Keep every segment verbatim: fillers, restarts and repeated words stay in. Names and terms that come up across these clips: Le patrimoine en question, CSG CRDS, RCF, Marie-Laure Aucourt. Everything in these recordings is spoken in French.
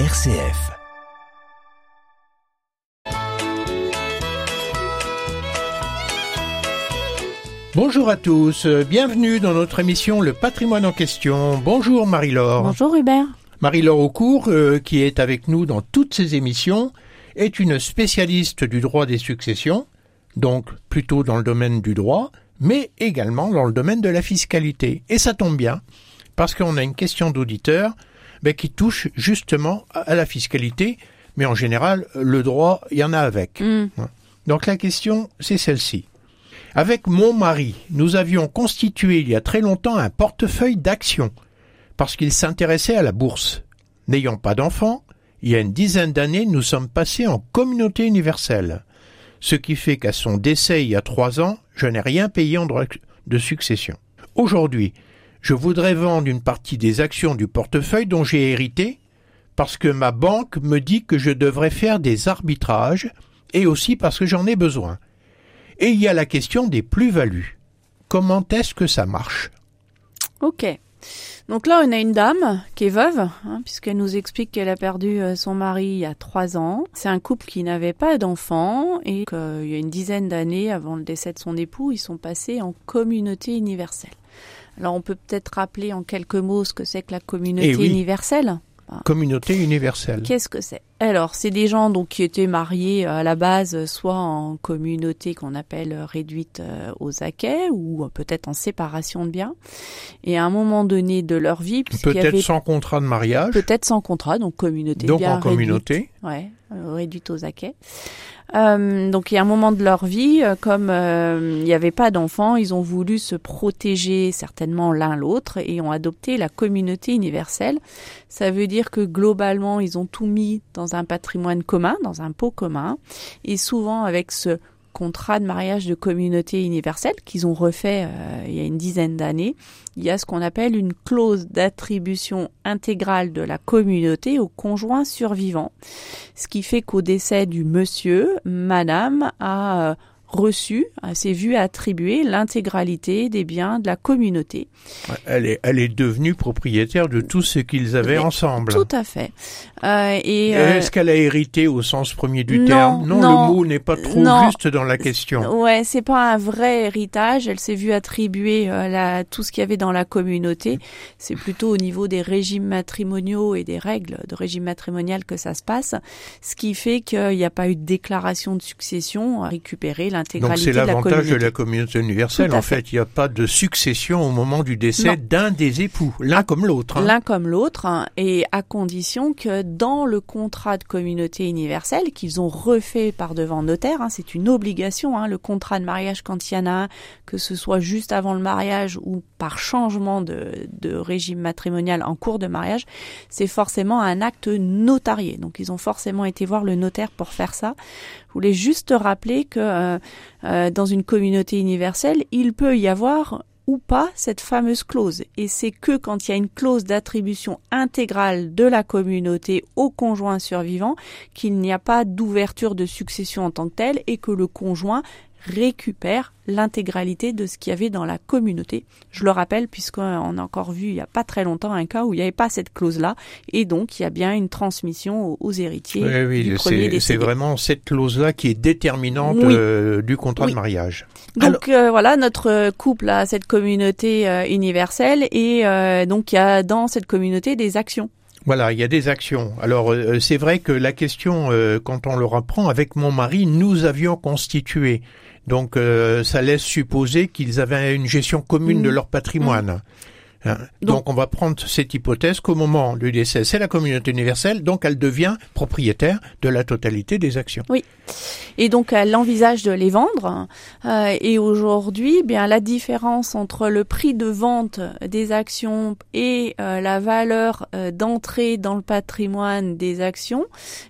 R C F. Bonjour à tous, bienvenue dans notre émission Le patrimoine en question. Bonjour Marie-Laure. Bonjour Hubert. Marie-Laure Aucourt, euh, qui est avec nous dans toutes ces émissions, est une spécialiste du droit des successions, donc plutôt dans le domaine du droit, mais également dans le domaine de la fiscalité. Et ça tombe bien, parce qu'on a une question d'auditeur ben, qui touche justement à la fiscalité, mais en général, le droit, il y en a avec. Mmh. Donc la question, c'est celle-ci. Avec mon mari, nous avions constitué il y a très longtemps un portefeuille d'actions parce qu'il s'intéressait à la bourse. N'ayant pas d'enfants, il y a une dizaine d'années, nous sommes passés en communauté universelle. Ce qui fait qu'à son décès il y a trois ans, je n'ai rien payé en droit de succession. Aujourd'hui, je voudrais vendre une partie des actions du portefeuille dont j'ai hérité parce que ma banque me dit que je devrais faire des arbitrages et aussi parce que j'en ai besoin. Et il y a la question des plus-values. Comment est-ce que ça marche? Ok. Donc là, on a une dame qui est veuve, hein, puisqu'elle nous explique qu'elle a perdu son mari il y a trois ans. C'est un couple qui n'avait pas d'enfants et qu'il y a une dizaine d'années, avant le décès de son époux, ils sont passés en communauté universelle. Alors, on peut peut-être rappeler en quelques mots ce que c'est que la communauté eh oui. universelle. Communauté universelle. Qu'est-ce que c'est? Alors, c'est des gens donc qui étaient mariés à la base, soit en communauté qu'on appelle réduite aux acquets, ou peut-être en séparation de biens. Et à un moment donné de leur vie, puisqu'il y avait peut-être sans contrat de mariage. Peut-être sans contrat, donc communauté. Donc bien en communauté. Réduite, ouais, réduite aux acquets. Euh, donc, il y a un moment de leur vie, comme euh, il n'y avait pas d'enfants, ils ont voulu se protéger certainement l'un l'autre et ont adopté la communauté universelle. Ça veut dire que globalement, ils ont tout mis dans un patrimoine commun, dans un pot commun, et souvent avec ce contrat de mariage de communauté universelle qu'ils ont refait euh, il y a une dizaine d'années, il y a ce qu'on appelle une clause d'attribution intégrale de la communauté au conjoint survivant. Ce qui fait qu'au décès du monsieur, madame a euh, reçu, s'est vue attribuer l'intégralité des biens de la communauté. Elle est, elle est devenue propriétaire de tout ce qu'ils avaient oui, ensemble. Tout à fait. Euh, et, et euh, est-ce qu'elle a hérité au sens premier du non, terme non, non, le mot n'est pas trop non, juste dans la question. Ouais, c'est pas un vrai héritage. Elle s'est vue attribuer euh, la, tout ce qu'il y avait dans la communauté. C'est plutôt au niveau des régimes matrimoniaux et des règles de régime matrimonial que ça se passe. Ce qui fait qu'il n'y a pas eu de déclaration de succession à récupérer. Donc c'est l'avantage de la communauté, de la communauté universelle. En fait, fait, il n'y a pas de succession au moment du décès non. d'un des époux, l'un à, comme l'autre. Hein. L'un comme l'autre, hein, et à condition que dans le contrat de communauté universelle, qu'ils ont refait par devant notaire, hein, c'est une obligation, hein, le contrat de mariage quand il y en a un, que ce soit juste avant le mariage ou par changement de, de régime matrimonial en cours de mariage, c'est forcément un acte notarié. Donc ils ont forcément été voir le notaire pour faire ça. Je voulais juste rappeler que euh, Euh, dans une communauté universelle, il peut y avoir ou pas cette fameuse clause. Et c'est que quand il y a une clause d'attribution intégrale de la communauté au conjoint survivant qu'il n'y a pas d'ouverture de succession en tant que telle et que le conjoint récupère l'intégralité de ce qu'il y avait dans la communauté. Je le rappelle, puisqu'on a encore vu il n'y a pas très longtemps un cas où il n'y avait pas cette clause-là, et donc il y a bien une transmission aux héritiers oui, oui, du premier décédé. C'est vraiment cette clause-là qui est déterminante oui. euh, du contrat oui. de mariage. Donc Alors... euh, voilà, notre couple a cette communauté euh, universelle, et euh, donc il y a dans cette communauté des actions. Voilà, il y a des actions. Alors, euh, c'est vrai que la question, euh, quand on le reprend, avec mon mari, nous avions constitué. Donc, euh, ça laisse supposer qu'ils avaient une gestion commune mmh. de leur patrimoine. Mmh. Hein? Donc, donc, on va prendre cette hypothèse qu'au moment du décès, c'est la communauté universelle, donc elle devient propriétaire de la totalité des actions. Oui. Et donc, elle envisage de les vendre. Euh, et aujourd'hui, bien la différence entre le prix de vente des actions et euh, la valeur euh, d'entrée dans le patrimoine des actions,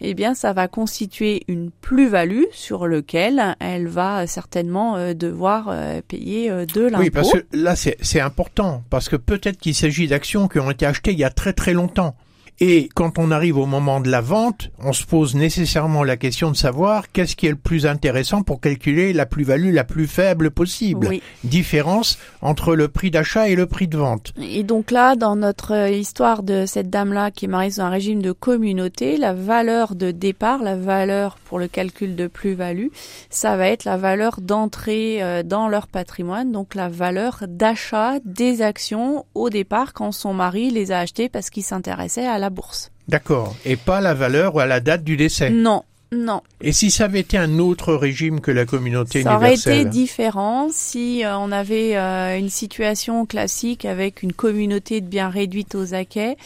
eh bien, ça va constituer une plus-value sur laquelle elle va certainement euh, devoir euh, payer euh, de l'impôt. Oui, parce que là, c'est, c'est important, parce que peut-être qu'il s'agit d'actions qui ont été achetées il y a très très longtemps. Et quand on arrive au moment de la vente, on se pose nécessairement la question de savoir qu'est-ce qui est le plus intéressant pour calculer la plus-value la plus faible possible. Oui. Différence entre le prix d'achat et le prix de vente. Et donc là, dans notre histoire de cette dame-là qui est mariée dans un régime de communauté, la valeur de départ, la valeur pour le calcul de plus-value, ça va être la valeur d'entrée dans leur patrimoine, donc la valeur d'achat des actions au départ quand son mari les a achetées parce qu'il s'intéressait à la bourse. D'accord. Et pas la valeur ou à la date du décès. Non, non. Et si ça avait été un autre régime que la communauté ça universelle? Ça aurait été différent si on avait euh, une situation classique avec une communauté de biens réduite aux acquets.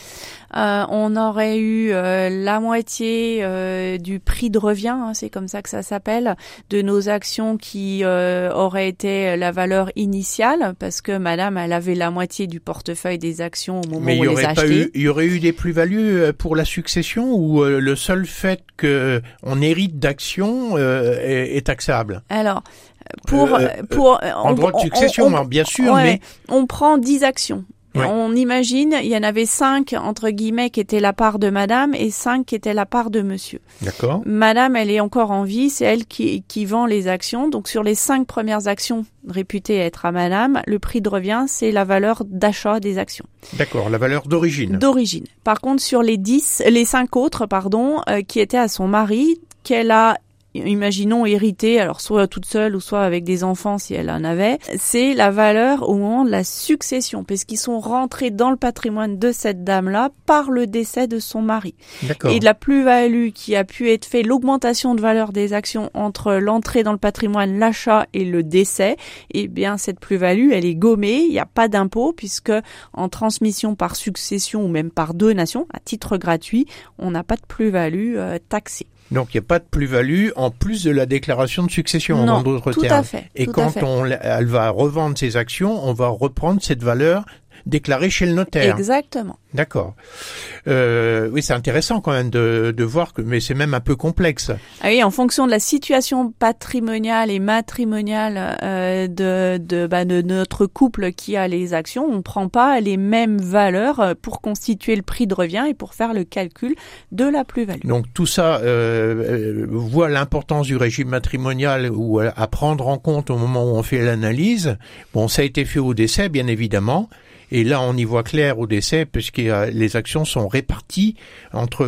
Euh, on aurait eu euh, la moitié euh, du prix de revient, hein, c'est comme ça que ça s'appelle, de nos actions qui euh, auraient été la valeur initiale, parce que madame, elle avait la moitié du portefeuille des actions au moment mais où on les achetait. Il y aurait eu des plus-values pour la succession ou euh, le seul fait qu'on hérite d'actions euh, est, est taxable? Alors, pour... Euh, pour euh, en on, droit de succession, on, on, bien sûr, ouais, mais... On prend dix actions. Ouais. On imagine, il y en avait cinq, entre guillemets, qui étaient la part de madame et cinq qui étaient la part de monsieur. D'accord. Madame, elle est encore en vie, c'est elle qui, qui vend les actions. Donc, sur les cinq premières actions réputées être à madame, le prix de revient, c'est la valeur d'achat des actions. D'accord, la valeur d'origine. D'origine. Par contre, sur les dix, les cinq autres, pardon, euh, qui étaient à son mari, qu'elle a imaginons hériter, alors soit toute seule ou soit avec des enfants si elle en avait, c'est la valeur au moment de la succession, parce qu'ils sont rentrés dans le patrimoine de cette dame-là par le décès de son mari. D'accord. Et de la plus-value qui a pu être faite, l'augmentation de valeur des actions entre l'entrée dans le patrimoine, l'achat et le décès, eh bien cette plus-value, elle est gommée, il n'y a pas d'impôt, puisque en transmission par succession ou même par donation, à titre gratuit, on n'a pas de plus-value euh, taxée. Donc, il n'y a pas de plus-value en plus de la déclaration de succession, en d'autres termes. Non, tout à fait. Et quand on, elle va revendre ses actions, on va reprendre cette valeur déclarée chez le notaire. Exactement. D'accord. Euh, oui, c'est intéressant quand même de, de voir que, mais c'est même un peu complexe. Ah oui, en fonction de la situation patrimoniale et matrimoniale euh, de, de, bah, de notre couple qui a les actions, on ne prend pas les mêmes valeurs pour constituer le prix de revient et pour faire le calcul de la plus-value. Donc tout ça euh, voit l'importance du régime matrimonial ou à prendre en compte au moment où on fait l'analyse. Bon, ça a été fait au décès, bien évidemment. Et là, on y voit clair au décès, puisque les actions sont réparties entre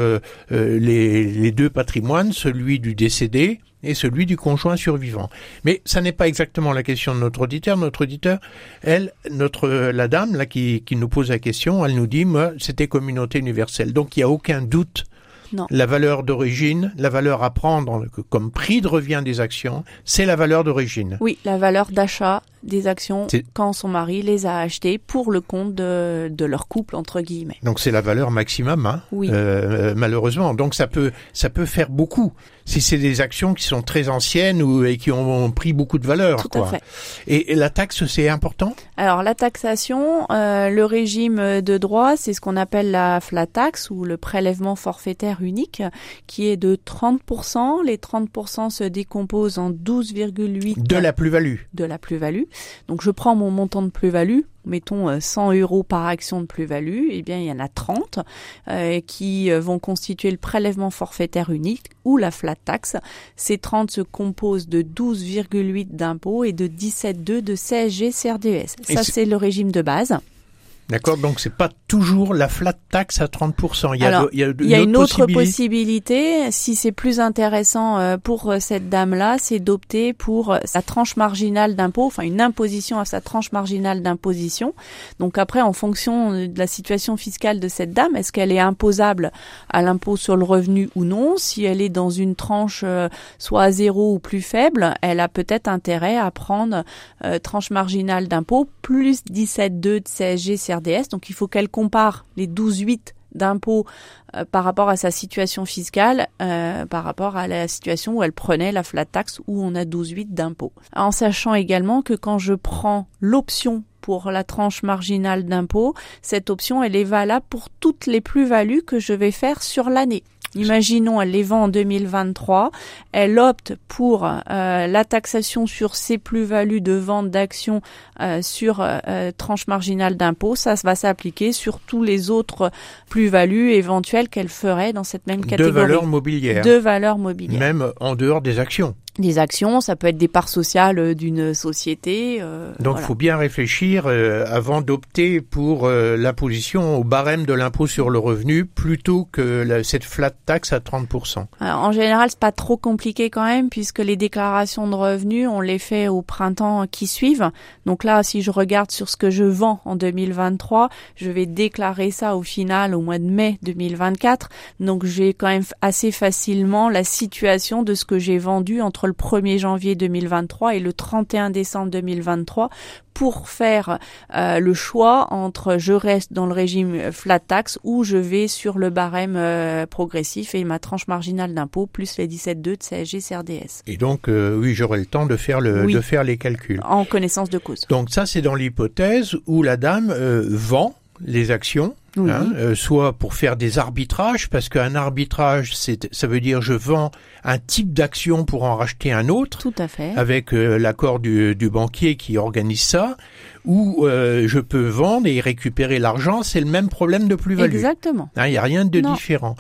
euh, les, les deux patrimoines, celui du décédé et celui du conjoint survivant. Mais ça n'est pas exactement la question de notre auditeur. Notre auditeur, elle, notre la dame là qui, qui nous pose la question, elle nous dit, moi, c'était communauté universelle. Donc, il n'y a aucun doute. Non. La valeur d'origine, la valeur à prendre comme prix de revient des actions, c'est la valeur d'origine. Oui, la valeur d'achat des actions c'est... quand son mari les a achetées pour le compte de, de leur couple, entre guillemets. Donc c'est la valeur maximum, hein, oui. euh, malheureusement. Donc ça peut, ça peut faire beaucoup. Si c'est des actions qui sont très anciennes ou et qui ont, ont pris beaucoup de valeur. Tout quoi. À fait. Et, et la taxe, c'est important? Alors la taxation, euh, le régime de droit, c'est ce qu'on appelle la flat tax ou le prélèvement forfaitaire unique qui est de trente pour cent. Les trente pour cent se décomposent en douze virgule huit pour cent de la plus-value. De la plus-value. Donc je prends mon montant de plus-value, mettons cent euros par action de plus-value, eh bien il y en a trente euh, qui vont constituer le prélèvement forfaitaire unique ou la flat tax. Ces trente se composent de douze virgule huit pour cent d'impôts et de dix-sept virgule deux pour cent de C S G C R D S. Ça c'est... c'est le régime de base. D'accord, donc c'est pas toujours la flat tax à trente pour cent. Il y a, Alors, de, il y a, de, il y a une autre, autre possibilité. possibilité, si c'est plus intéressant pour cette dame-là, c'est d'opter pour sa tranche marginale d'impôt, enfin une imposition à sa tranche marginale d'imposition. Donc après, en fonction de la situation fiscale de cette dame, est-ce qu'elle est imposable à l'impôt sur le revenu ou non? Si elle est dans une tranche soit à zéro ou plus faible, elle a peut-être intérêt à prendre euh, tranche marginale d'impôt plus dix-sept virgule deux de C S G, C R D S. Donc, il faut qu'elle compare les douze virgule huit d'impôts euh, par rapport à sa situation fiscale, euh, par rapport à la situation où elle prenait la flat tax où on a douze virgule huit d'impôts. En sachant également que quand je prends l'option pour la tranche marginale d'impôt, cette option elle est valable pour toutes les plus-values que je vais faire sur l'année. Imaginons, elle les vend en deux mille vingt-trois, elle opte pour euh, la taxation sur ses plus-values de vente d'actions euh, sur euh, tranche marginale d'impôt. Ça va s'appliquer sur tous les autres plus-values éventuelles qu'elle ferait dans cette même catégorie. De valeurs mobilières. De valeurs mobilières. Même en dehors des actions. Des actions, ça peut être des parts sociales d'une société. Euh, Donc, il voilà. faut bien réfléchir euh, avant d'opter pour euh, la position au barème de l'impôt sur le revenu plutôt que la, cette flat tax à trente pour cent. Alors, en général, c'est pas trop compliqué quand même puisque les déclarations de revenus, on les fait au printemps qui suivent. Donc là, si je regarde sur ce que je vends en deux mille vingt-trois, je vais déclarer ça au final au mois de mai deux mille vingt-quatre. Donc, j'ai quand même assez facilement la situation de ce que j'ai vendu entre le premier janvier deux mille vingt-trois et le trente et un décembre deux mille vingt-trois pour faire euh, le choix entre je reste dans le régime flat tax ou je vais sur le barème euh, progressif et ma tranche marginale d'impôt plus les dix-sept virgule deux de C S G C R D S. Et donc, euh, oui, j'aurai le temps de faire, le, oui. de faire les calculs. En connaissance de cause. Donc ça, c'est dans l'hypothèse où la dame euh, vend les actions. Oui. Hein, euh, soit pour faire des arbitrages, parce qu'un arbitrage, c'est, ça veut dire je vends un type d'action pour en racheter un autre. Tout à fait. Avec euh, l'accord du, du banquier qui organise ça, ou euh, je peux vendre et récupérer l'argent, c'est le même problème de plus-value. Exactement. Il hein, n'y a rien de non. différent.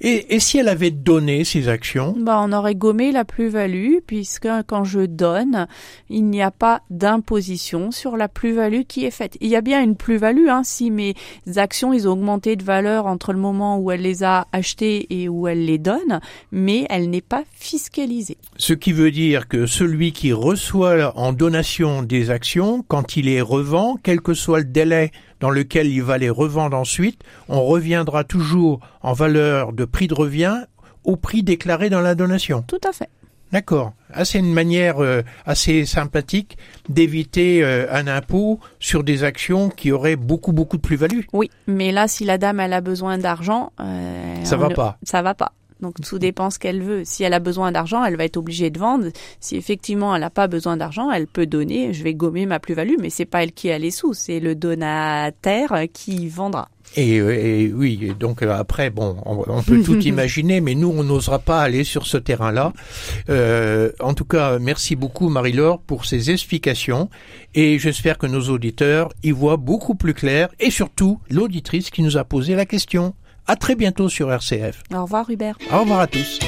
Et, et si elle avait donné ses actions ? Bah, on aurait gommé la plus-value, puisque quand je donne, il n'y a pas d'imposition sur la plus-value qui est faite. Il y a bien une plus-value, hein, si mes actions ils ont augmenté de valeur entre le moment où elle les a achetées et où elle les donne, mais elle n'est pas fiscalisée. Ce qui veut dire que celui qui reçoit en donation des actions, quand il les revend, quel que soit le délai dans lequel il va les revendre ensuite, on reviendra toujours en valeur de prix de revient au prix déclaré dans la donation. Tout à fait. D'accord. Ah, c'est une manière euh, assez sympathique d'éviter euh, un impôt sur des actions qui auraient beaucoup, beaucoup de plus-value. Oui, mais là, si la dame elle a besoin d'argent... Euh, ça va ne... pas. Ça va pas. Donc, tout dépend ce qu'elle veut. Si elle a besoin d'argent, elle va être obligée de vendre. Si effectivement, elle n'a pas besoin d'argent, elle peut donner. Je vais gommer ma plus-value, mais c'est pas elle qui a les sous. C'est le donataire qui vendra. Et, et oui, donc après, bon, on, on peut tout imaginer, mais nous, on n'osera pas aller sur ce terrain-là. Euh, en tout cas, merci beaucoup Marie-Laure pour ces explications et j'espère que nos auditeurs y voient beaucoup plus clair et surtout l'auditrice qui nous a posé la question. À très bientôt sur R C F. Au revoir Hubert. Au revoir à tous.